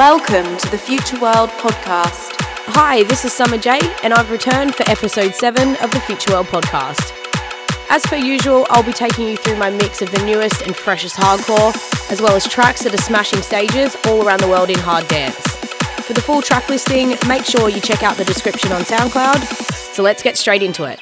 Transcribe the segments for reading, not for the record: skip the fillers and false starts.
Welcome to the Futureworld Podcast. Hi, this is Summa Jae, and I've returned for episode 7 of the Futureworld Podcast. As per usual, I'll be taking you through my mix of the newest and freshest hardcore, as well as tracks that are smashing stages all around the world in hard dance. For the full track listing, make sure you check out the description on SoundCloud. So let's get straight into it.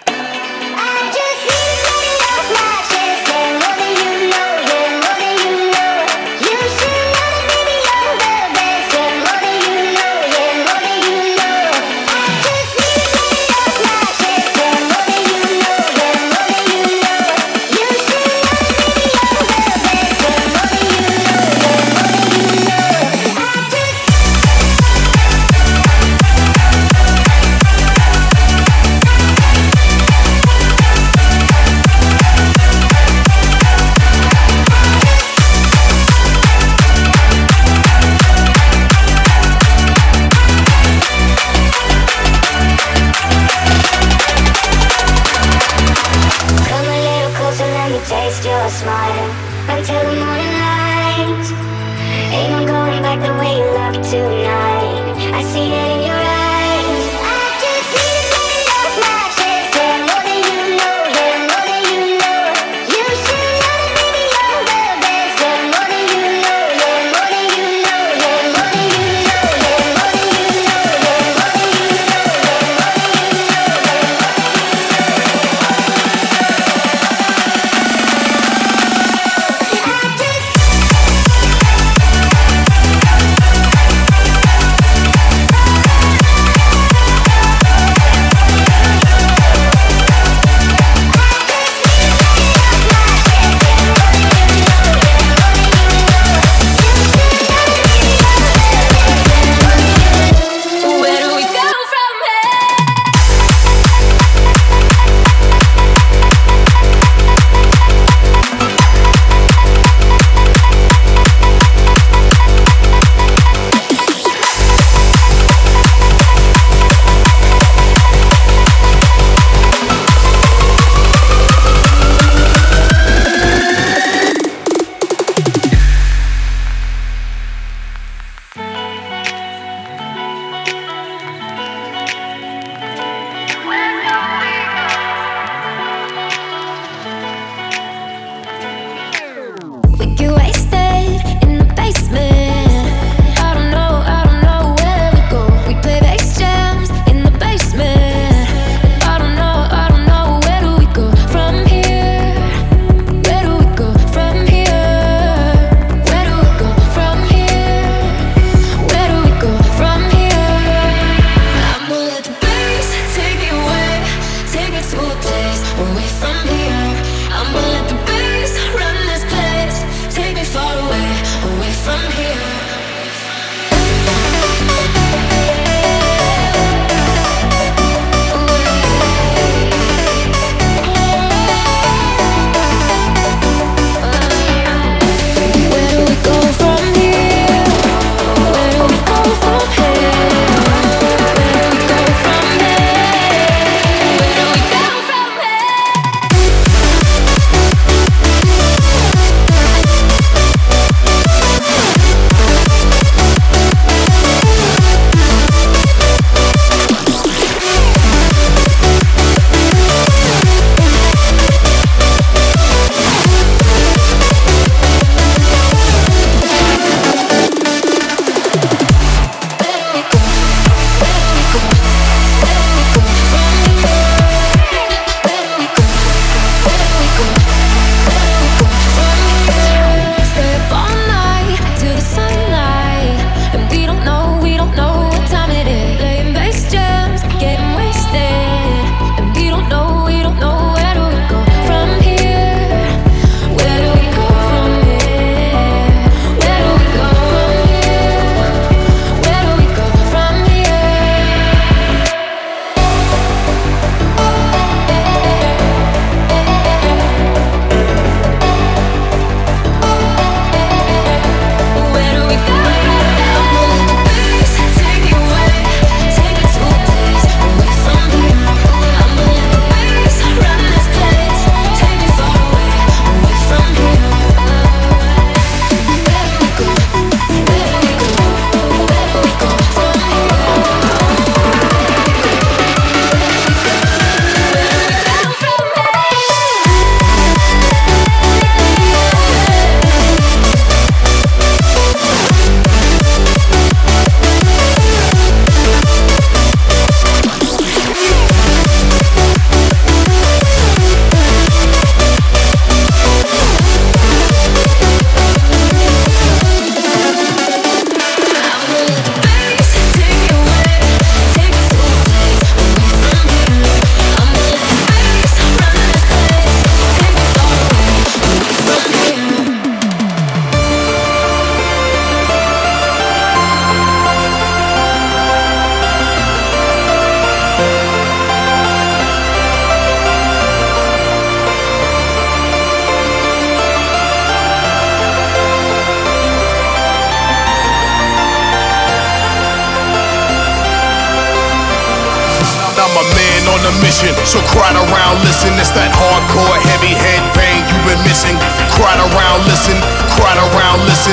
my man on a mission. So crowd around, listen, it's that hardcore heavy head bang you've been missing. Crowd around, listen,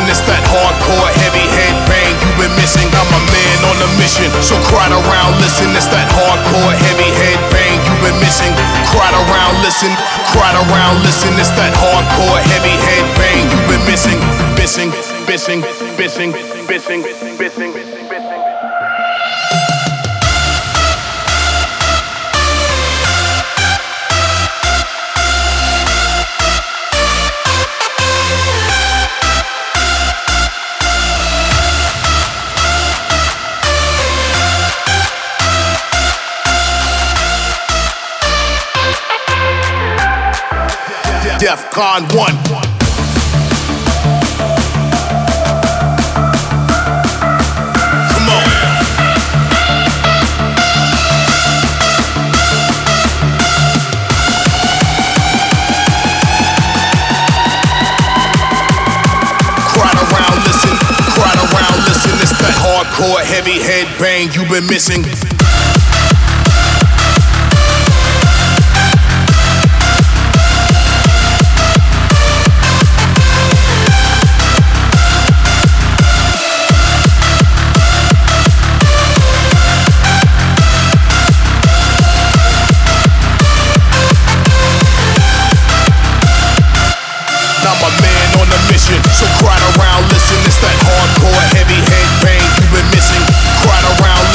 it's that hardcore heavy head bang you've been missing. I'm a man on a mission. So crowd around, listen, it's that hardcore heavy head bang you've been missing. Crowd around, listen, it's that hardcore heavy head bang you've been missing. DEF CON 1. Hardcore heavy head bang you've been missing.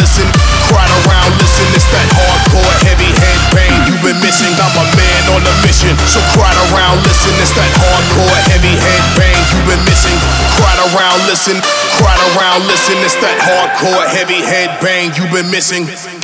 I'm a man on a mission, so crowd around, listen, it's that hardcore heavy head bang you've been missing. Crowd around, listen, it's that hardcore heavy head bang you've been missing.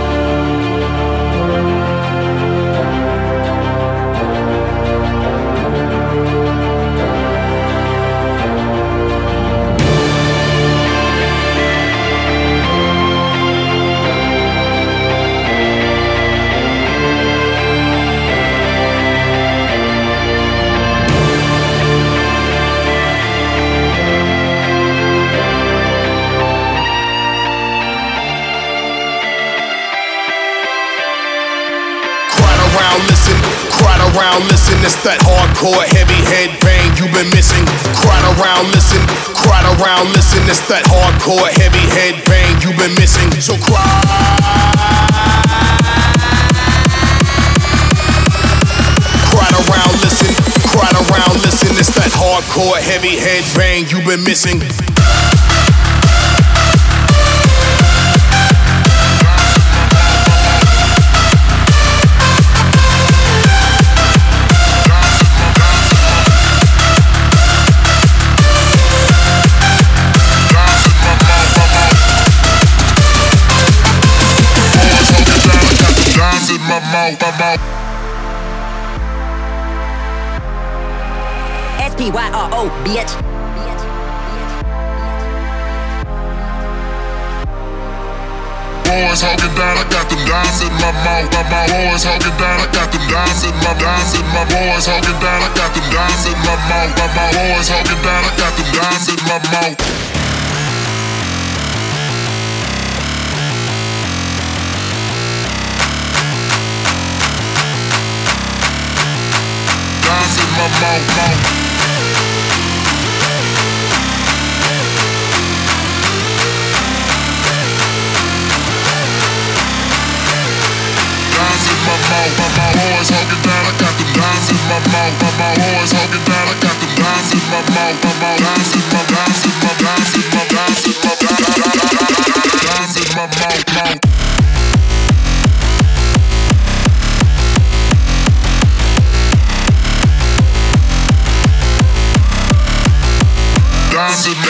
I'm a man on a mission, so crowd around, listen, it's that hardcore heavy head bang you've been missing. Crowd around, listen, it's that hardcore heavy head bang you've been missing. Listen, it's that hardcore heavy head bang you've been missing. Crowd around, listen, it's that hardcore heavy head bang you've been missing. So crowd around, listen, it's that hardcore heavy head bang you've been missing. SPYRO, bitch. Boys hawking down, I got them dimes in my mouth. My boys hawking down, I got them dimes in my boys hawking down, I got them dimes in my mouth. My boys hawking down, I got them dimes in my mouth.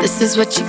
this is what you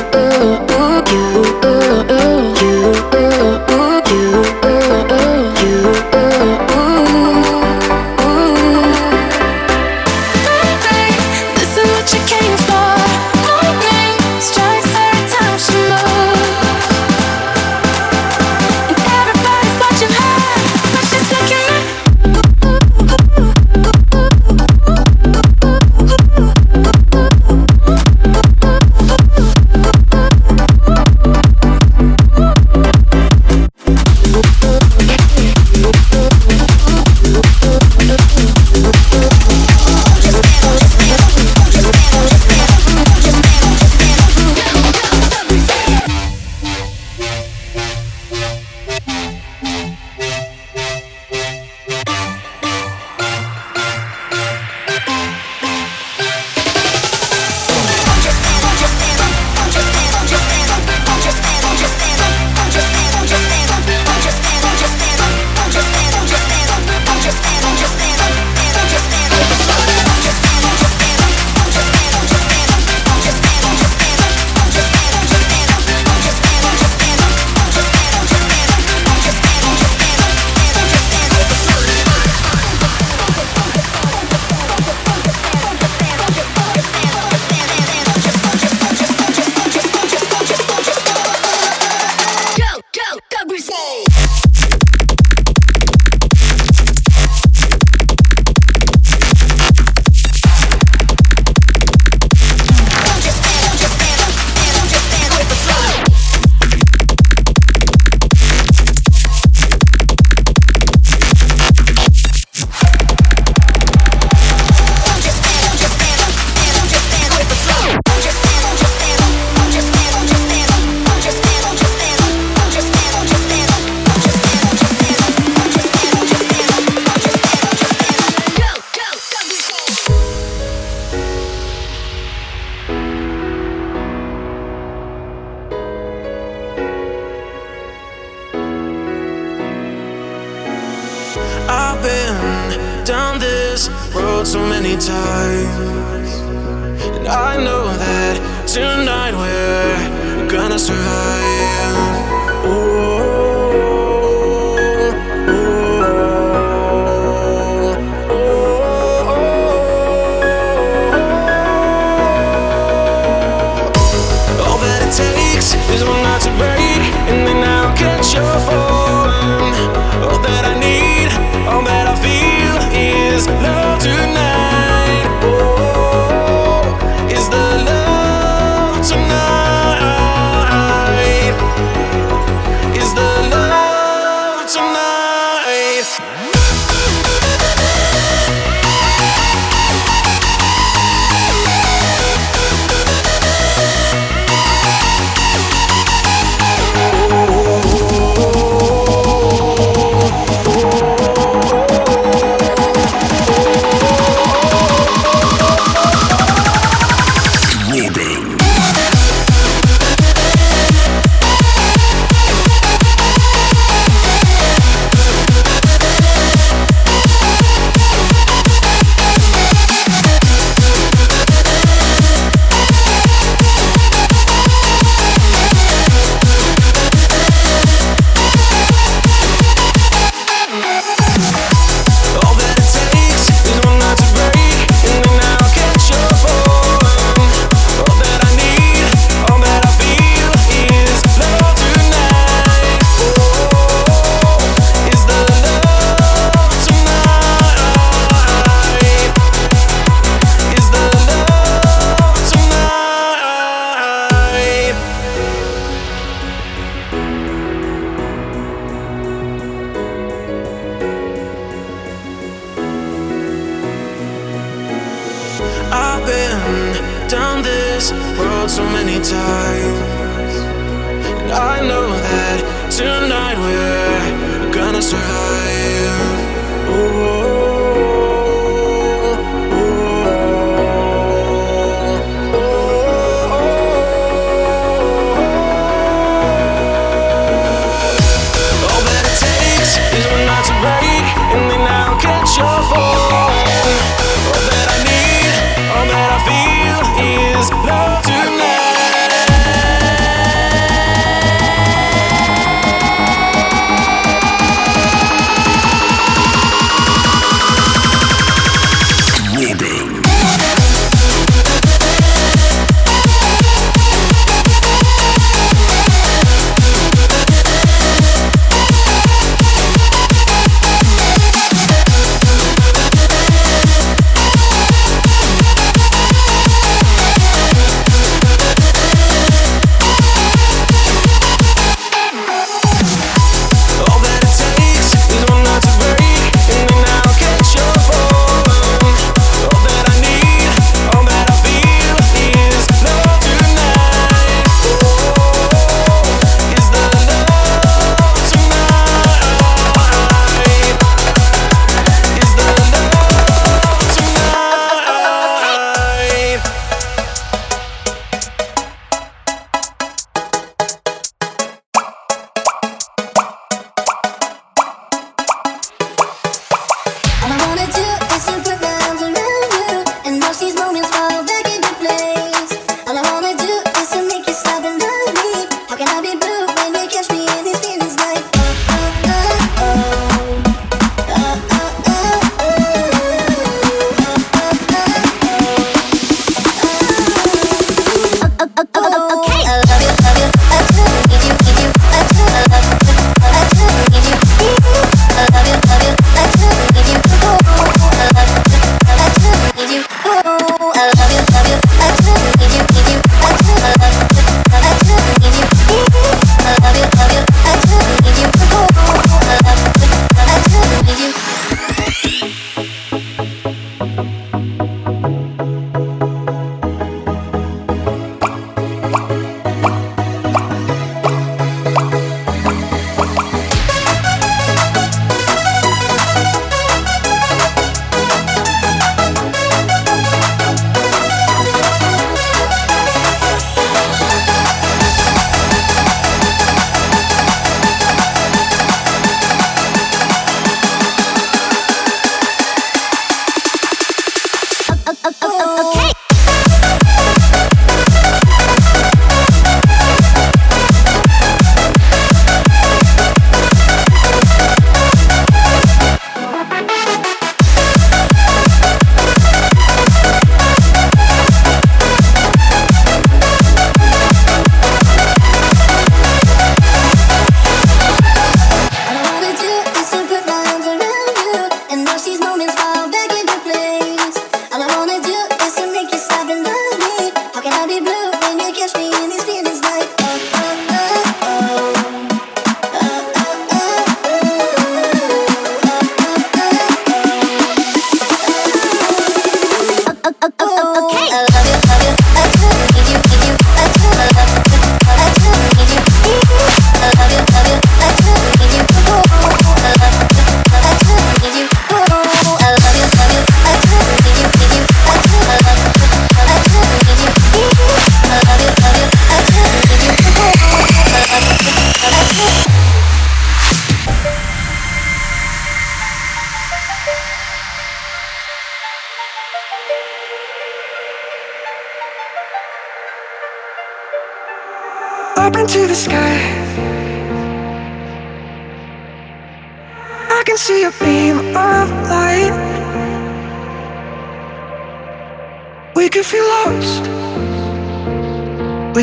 you, you, you. this world so many times, and I know that tonight we're gonna survive. All that it takes is one night to break, and then I'll catch your fall. All that I need, all that I feel is love tonight.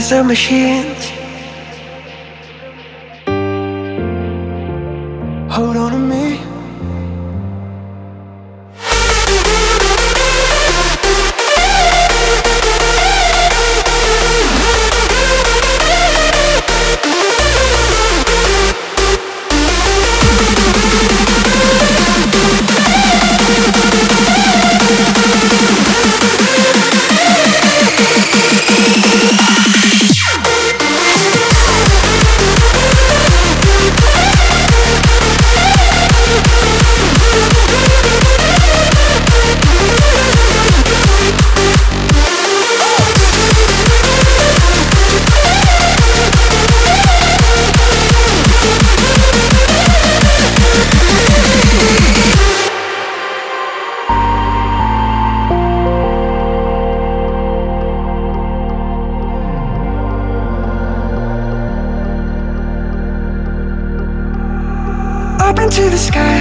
The machines hold on to me. into the sky.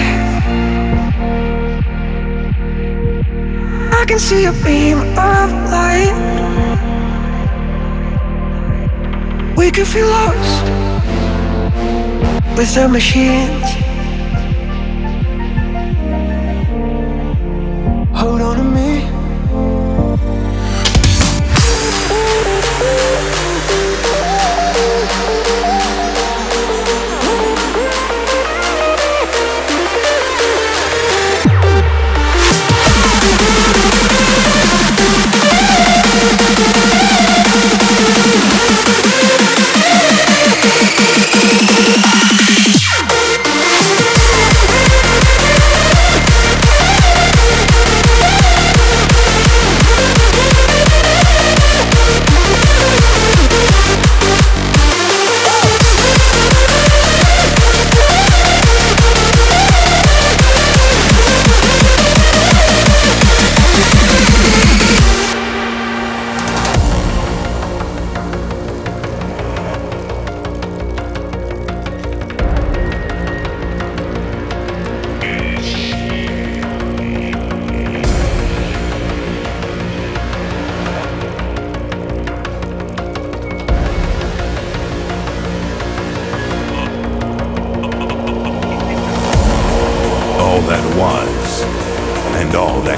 I can see a beam of light. We can feel lost with the machines. Hold on to me.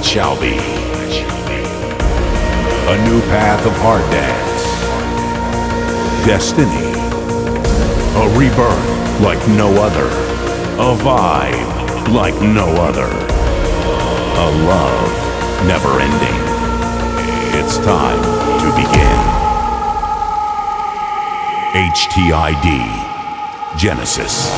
Shall be a new path of hard dance, destiny, a rebirth like no other, a vibe like no other, a love never ending. It's time to begin. HTID Genesis.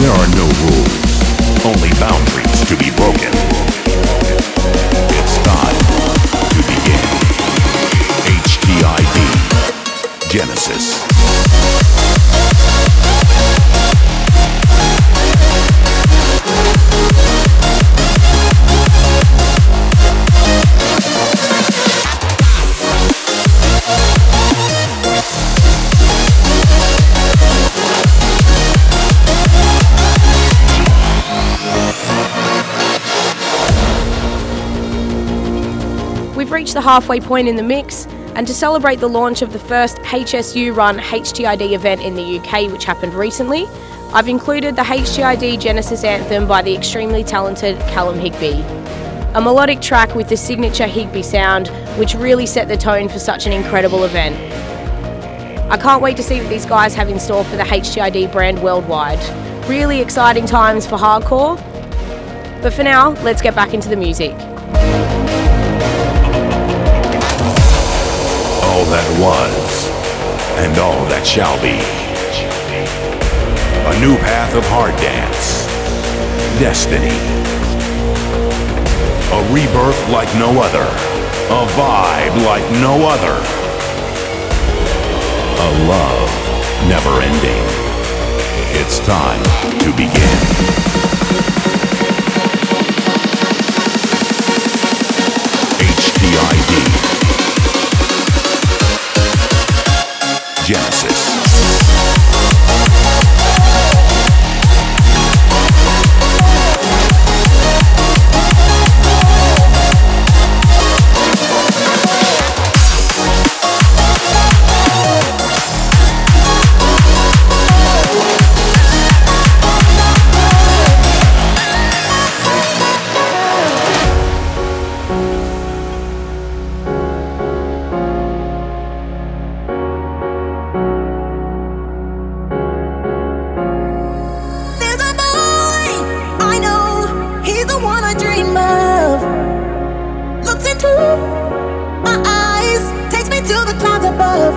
There are no rules, only boundaries to be broken. It's time to begin. HTID Genesis. Reached the halfway point in the mix, and to celebrate the launch of the first HSU-run HTID event in the UK, which happened recently, I've included the HTID Genesis anthem by the extremely talented Callum Higby. A melodic track with the signature Higby sound, which really set the tone for such an incredible event. I can't wait to see what these guys have in store for the HTID brand worldwide. Really exciting times for hardcore. But for now, let's get back into the music. All that was, and all that shall be. A new path of hard dance. Destiny. A rebirth like no other. A vibe like no other. A love never ending. It's time to begin. Genesis. Takes me to the club above.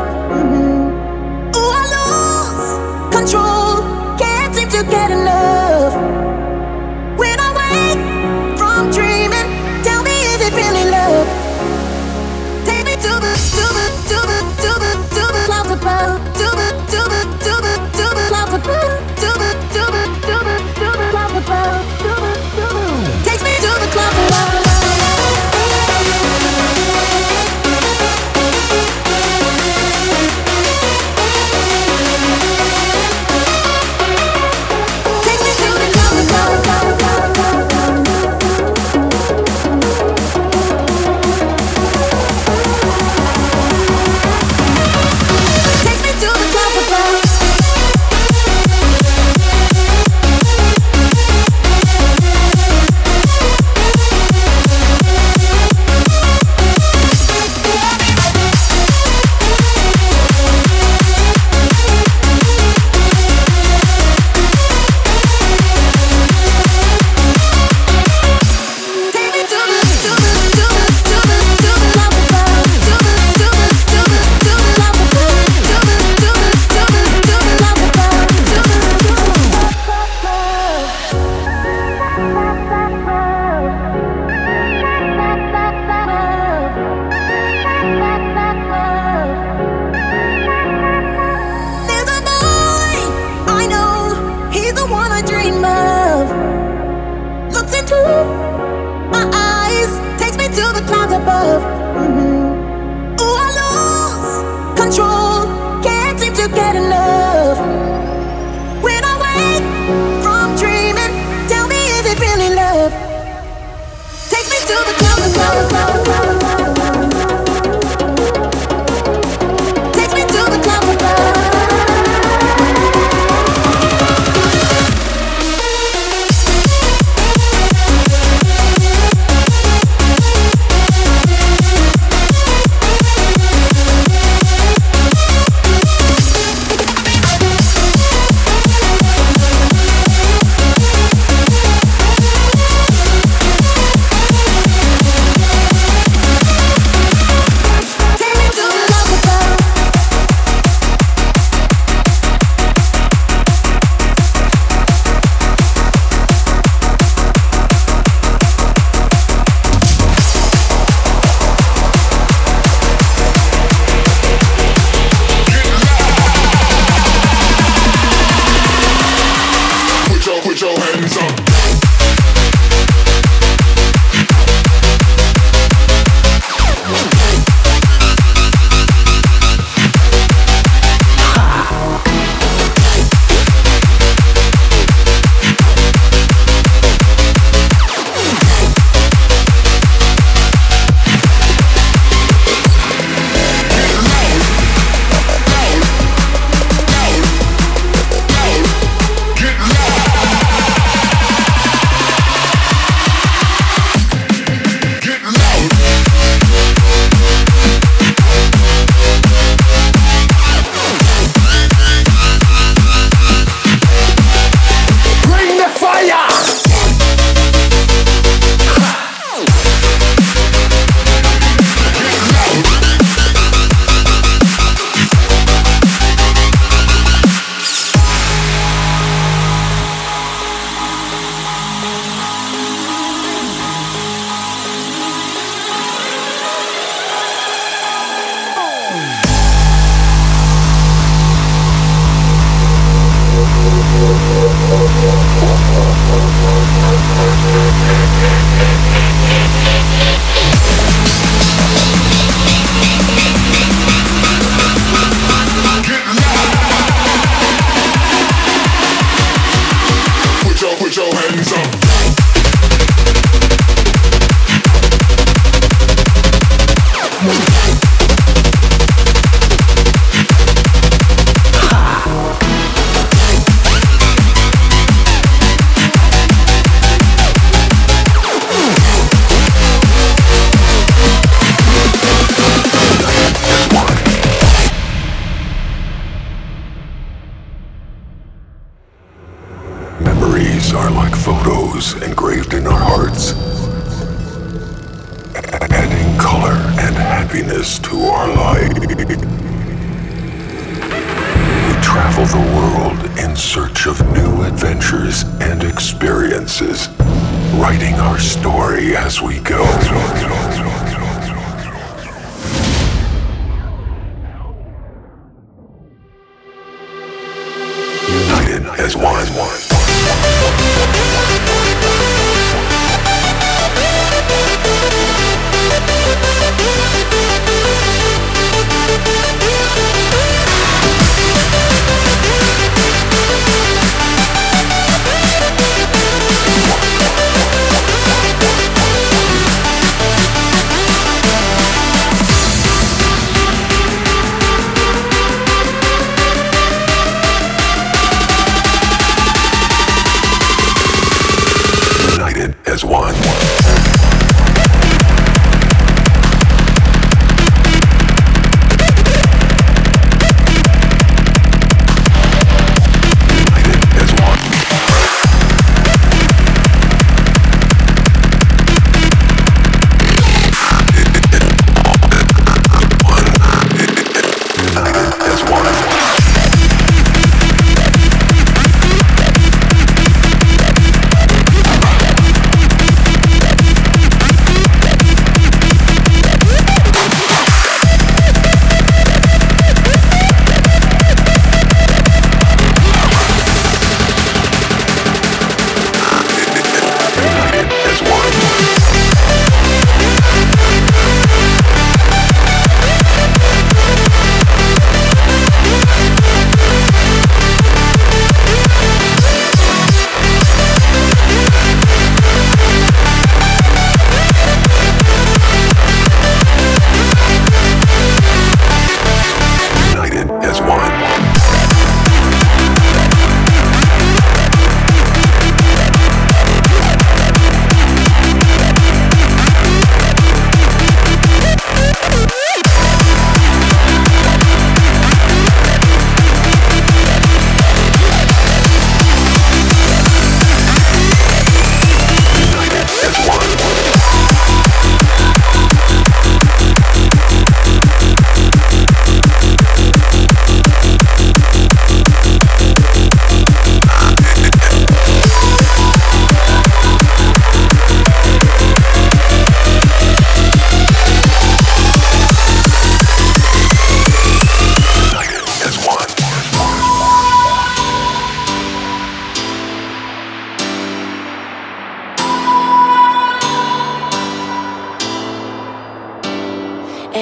love. Mm-hmm. Oh, I lose control, can't seem to get enough. When I wake from dreaming, tell me, is it really love? Takes me to the clouds.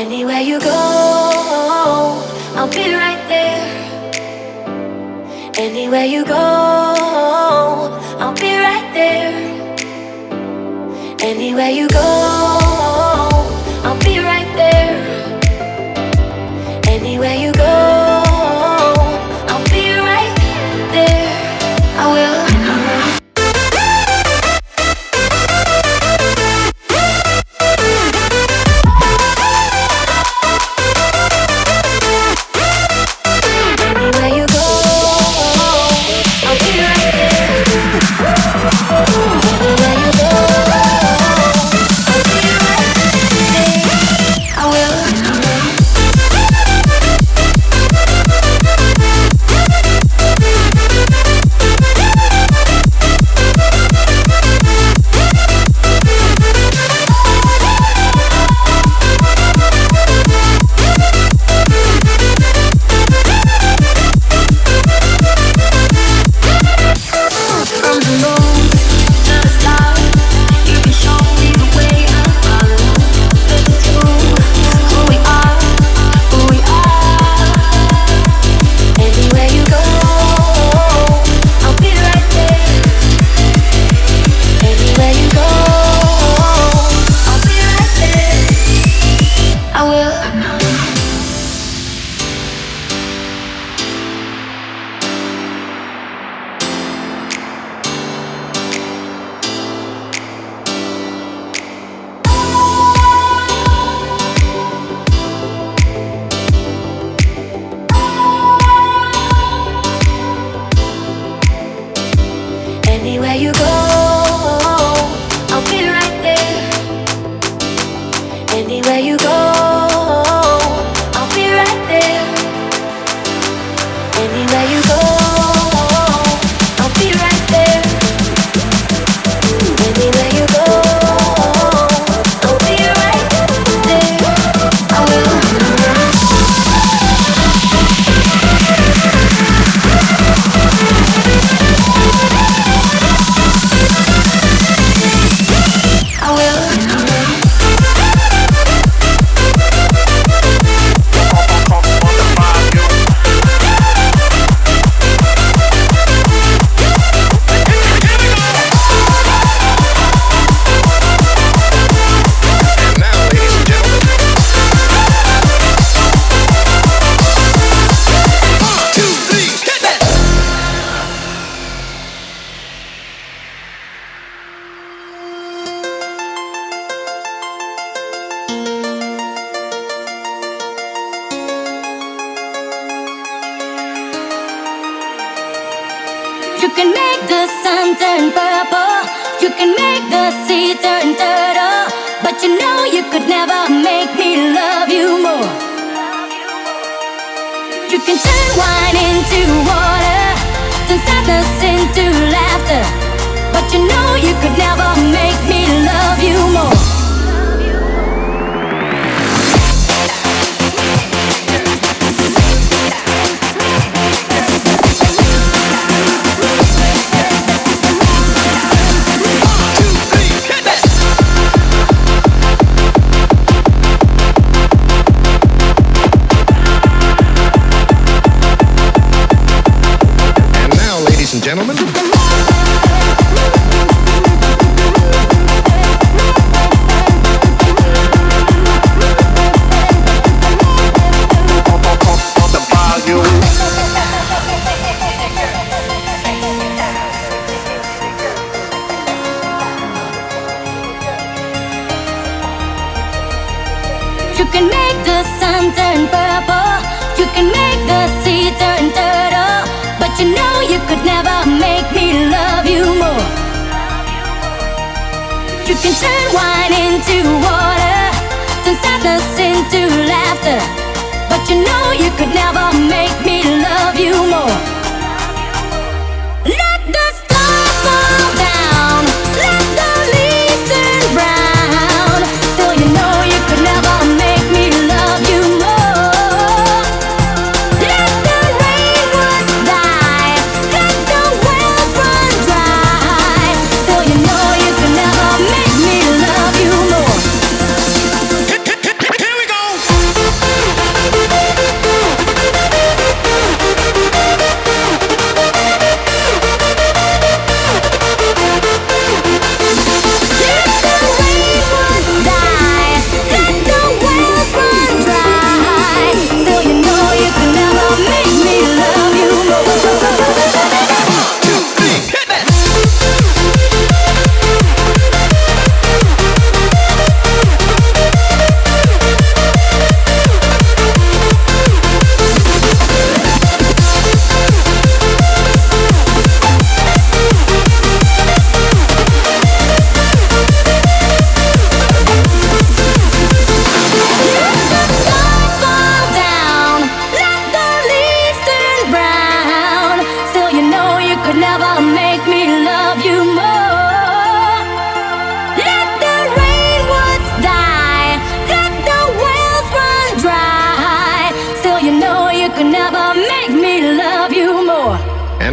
Anywhere you go, I'll be right there. Anywhere you go, I'll be right there. Anywhere you go, I'll be right there. Anywhere you go, I'll be right there. I will. Here we go!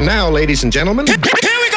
now, ladies and gentlemen, here we go!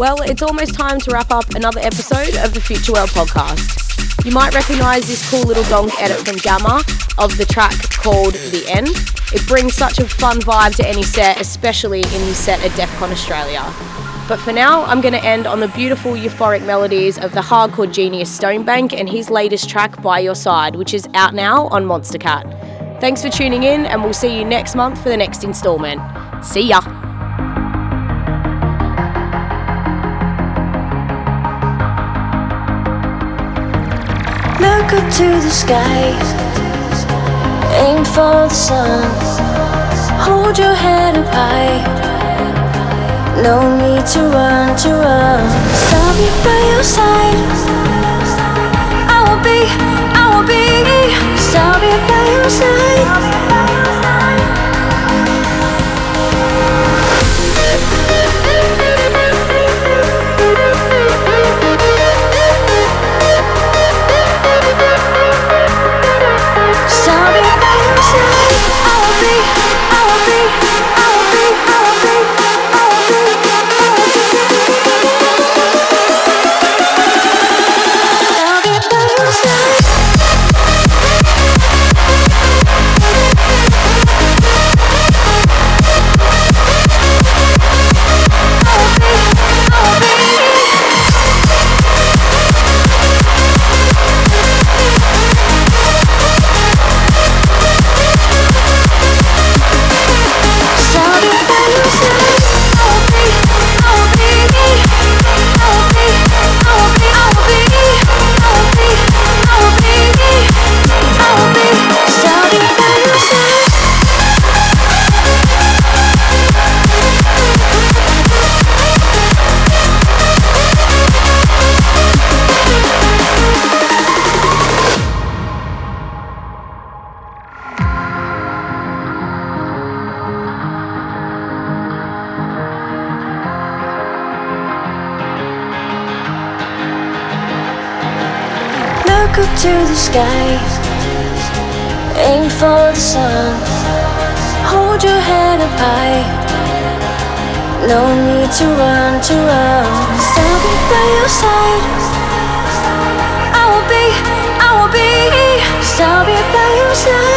Well, it's almost time to wrap up another episode of the Futureworld podcast. You might recognise this cool little donk edit from Gammer of the track called The End. It brings such a fun vibe to any set, especially in the set at DEF CON Australia. But for now, I'm going to end on the beautiful euphoric melodies of the hardcore genius Stonebank and his latest track, By Your Side, which is out now on Monster Cat. Thanks for tuning in, and we'll see you next month for the next instalment. See ya! Look up to the sky, aim for the sun. Hold your head up high, no need to run, I'll be by your side, I will be. I'll be by your side. To the sky, aim for the sun. Hold your head up high, no need to run, I'll be by your side, I will be. I'll be by your side.